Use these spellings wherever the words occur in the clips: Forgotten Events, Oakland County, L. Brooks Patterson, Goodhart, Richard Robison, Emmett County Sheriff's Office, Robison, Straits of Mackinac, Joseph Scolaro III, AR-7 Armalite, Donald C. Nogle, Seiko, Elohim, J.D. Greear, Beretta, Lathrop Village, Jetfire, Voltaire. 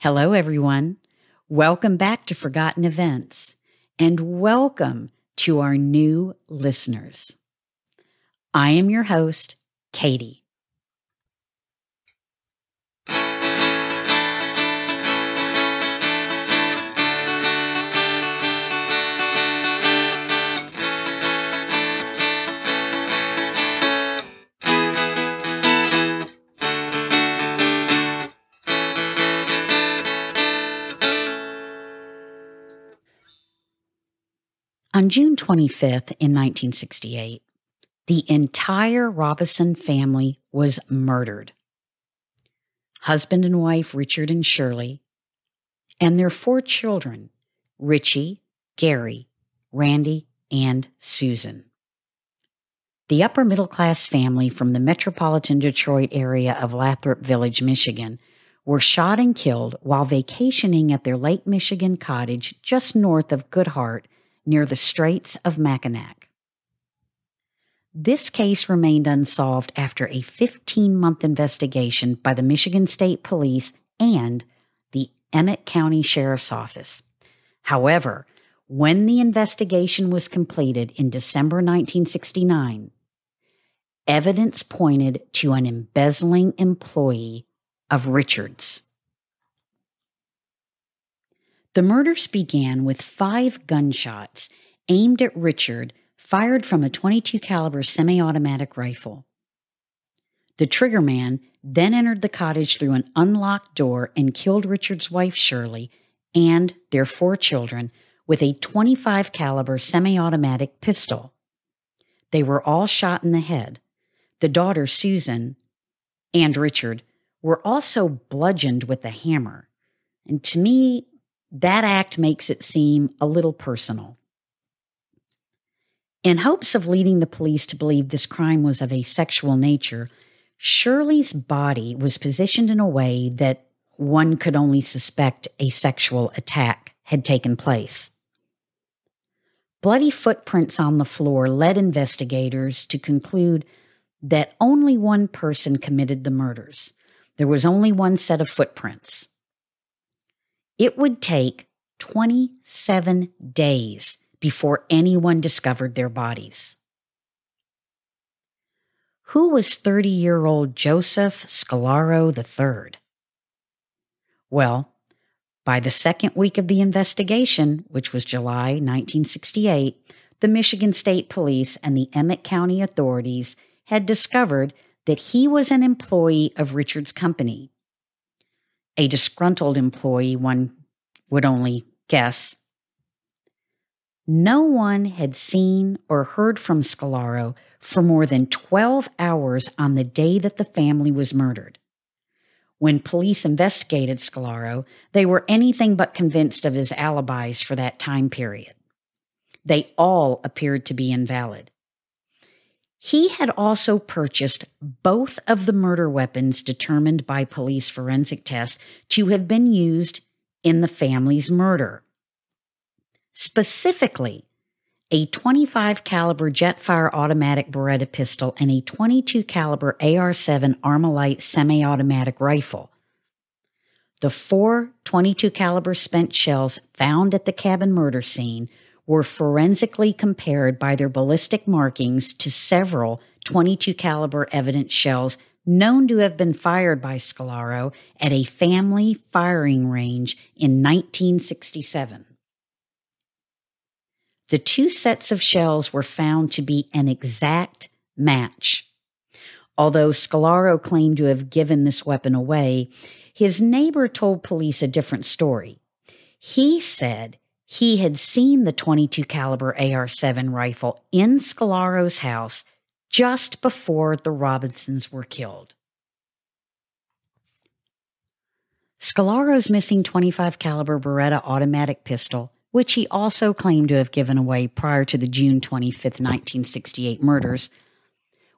Hello, everyone. Welcome back to Forgotten Events, and welcome to our new listeners. I am your host, Katie. On June 25th in 1968, the entire Robison family was murdered. Husband and wife Richard and Shirley, and their four children, Richie, Gary, Randy, and Susan. The upper middle class family from the metropolitan Detroit area of Lathrop Village, Michigan, were shot and killed while vacationing at their Lake Michigan cottage just north of Goodhart, near the Straits of Mackinac. This case remained unsolved after a 15-month investigation by the Michigan State Police and the Emmett County Sheriff's Office. However, when the investigation was completed in December 1969, evidence pointed to an embezzling employee of Richards. The murders began with 5 gunshots aimed at Richard, fired from a .22 caliber semi-automatic rifle. The triggerman then entered the cottage through an unlocked door and killed Richard's wife Shirley and their 4 children with a .25 caliber semi-automatic pistol. They were all shot in the head. The daughter Susan and Richard were also bludgeoned with a hammer. And to me, that act makes it seem a little personal. In hopes of leading the police to believe this crime was of a sexual nature, Shirley's body was positioned in a way that one could only suspect a sexual attack had taken place. Bloody footprints on the floor led investigators to conclude that only one person committed the murders. There was only one set of footprints. It would take 27 days before anyone discovered their bodies. Who was 30-year-old Joseph Scolaro III? Well, by the second week of the investigation, which was July 1968, the Michigan State Police and the Emmett County authorities had discovered that he was an employee of Richard's company. A disgruntled employee, one would only guess. No one had seen or heard from Scolaro for more than 12 hours on the day that the family was murdered. When police investigated Scolaro, they were anything but convinced of his alibis for that time period. They all appeared to be invalid. He had also purchased both of the murder weapons determined by police forensic tests to have been used in the family's murder. Specifically, a .25 caliber Jetfire automatic Beretta pistol and a .22 caliber AR-7 Armalite semi-automatic rifle. The 4 .22 caliber spent shells found at the cabin murder scene were forensically compared by their ballistic markings to several .22 caliber evidence shells known to have been fired by Scolaro at a family firing range in 1967. The 2 sets of shells were found to be an exact match. Although Scolaro claimed to have given this weapon away, his neighbor told police a different story. He said he had seen the .22 caliber AR-7 rifle in Scolaro's house just before the Robinsons were killed. Scolaro's missing .25 caliber Beretta automatic pistol, which he also claimed to have given away prior to the June 25th, 1968 murders,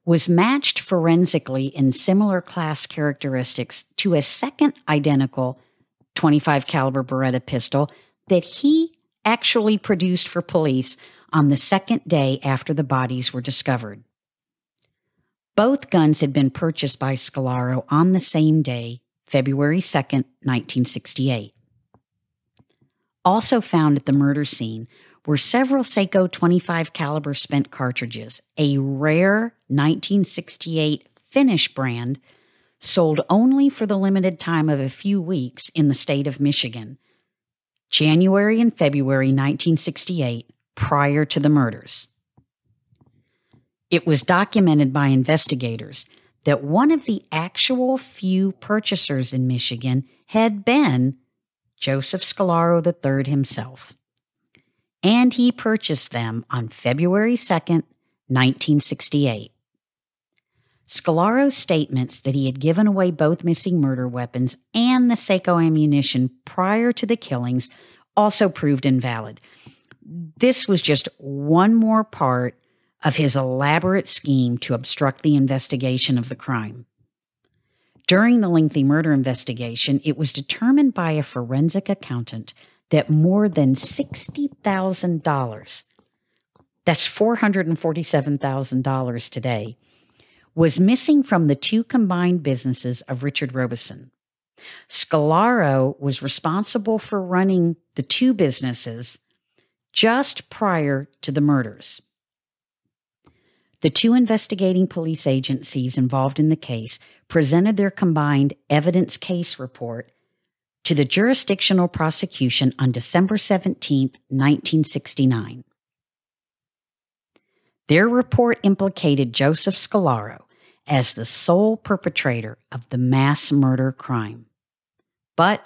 was matched forensically in similar class characteristics to a second identical .25 caliber Beretta pistol that he actually produced for police on the second day after the bodies were discovered. Both guns had been purchased by Scolaro on the same day February 2, 1968. Also found at the murder scene were several Seiko 25 caliber spent cartridges, a rare 1968 Finnish brand sold only for the limited time of a few weeks in the state of Michigan, January and February 1968, prior to the murders. It was documented by investigators that one of the actual few purchasers in Michigan had been Joseph Scolaro III himself, and he purchased them on February 2, 1968. Scolaro's statements that he had given away both missing murder weapons and the Seiko ammunition prior to the killings also proved invalid. This was just one more part of his elaborate scheme to obstruct the investigation of the crime. During the lengthy murder investigation, it was determined by a forensic accountant that more than $60,000, that's $447,000 today, was missing from the two combined businesses of Richard Robison. Scolaro was responsible for running the two businesses just prior to the murders. The two investigating police agencies involved in the case presented their combined evidence case report to the jurisdictional prosecution on December 17, 1969. Their report implicated Joseph Scolaro as the sole perpetrator of the mass murder crime. But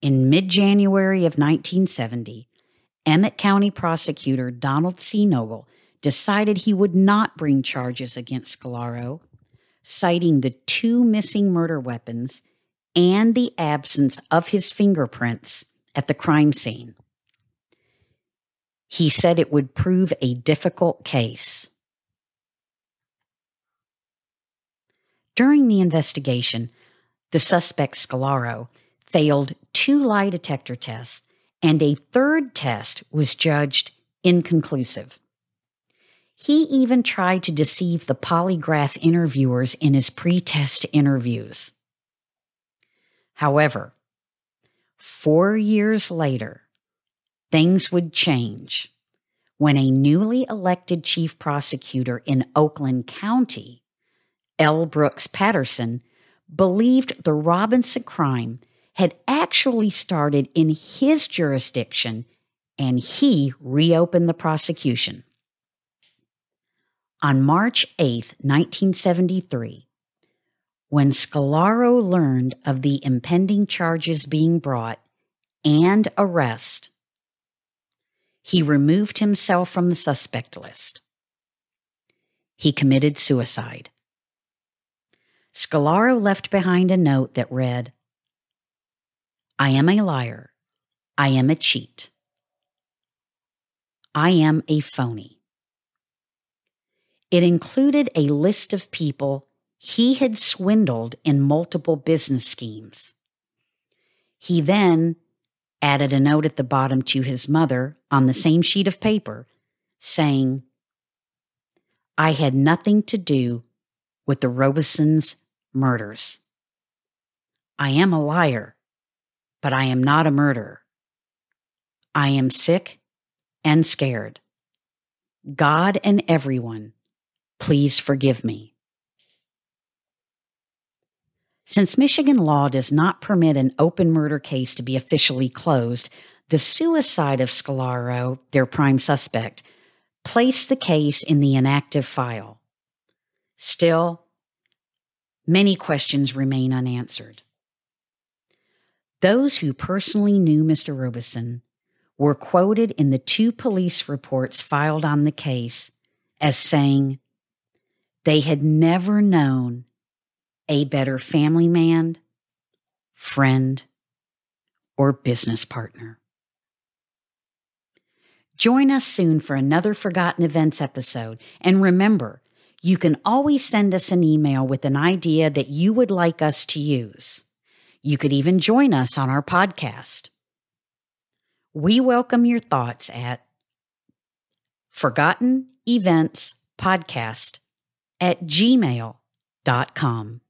in mid-January of 1970, Emmett County prosecutor Donald C. Nogle decided he would not bring charges against Scolaro, citing the two missing murder weapons and the absence of his fingerprints at the crime scene. He said it would prove a difficult case. During the investigation, the suspect Scolaro failed two lie detector tests, and a third test was judged inconclusive. He even tried to deceive the polygraph interviewers in his pre-test interviews. However, 4 years later, things would change when a newly elected chief prosecutor in Oakland County, L. Brooks Patterson, believed the Robinson crime had actually started in his jurisdiction, and he reopened the prosecution. On March 8, 1973, when Scolaro learned of the impending charges being brought and arrest, he removed himself from the suspect list. He committed suicide. Scolaro left behind a note that read, "I am a liar. I am a cheat. I am a phony." It included a list of people he had swindled in multiple business schemes. He then added a note at the bottom to his mother on the same sheet of paper saying, "I had nothing to do with the Robison's murders. I am a liar, but I am not a murderer. I am sick and scared. God and everyone, please forgive me." Since Michigan law does not permit an open murder case to be officially closed, the suicide of Scolaro, their prime suspect, placed the case in the inactive file. Still, many questions remain unanswered. Those who personally knew Mr. Robison were quoted in the two police reports filed on the case as saying they had never known a better family man, friend, or business partner. Join us soon for another Forgotten Events episode. And remember, you can always send us an email with an idea that you would like us to use. You could even join us on our podcast. We welcome your thoughts at forgotteneventspodcast@gmail.com.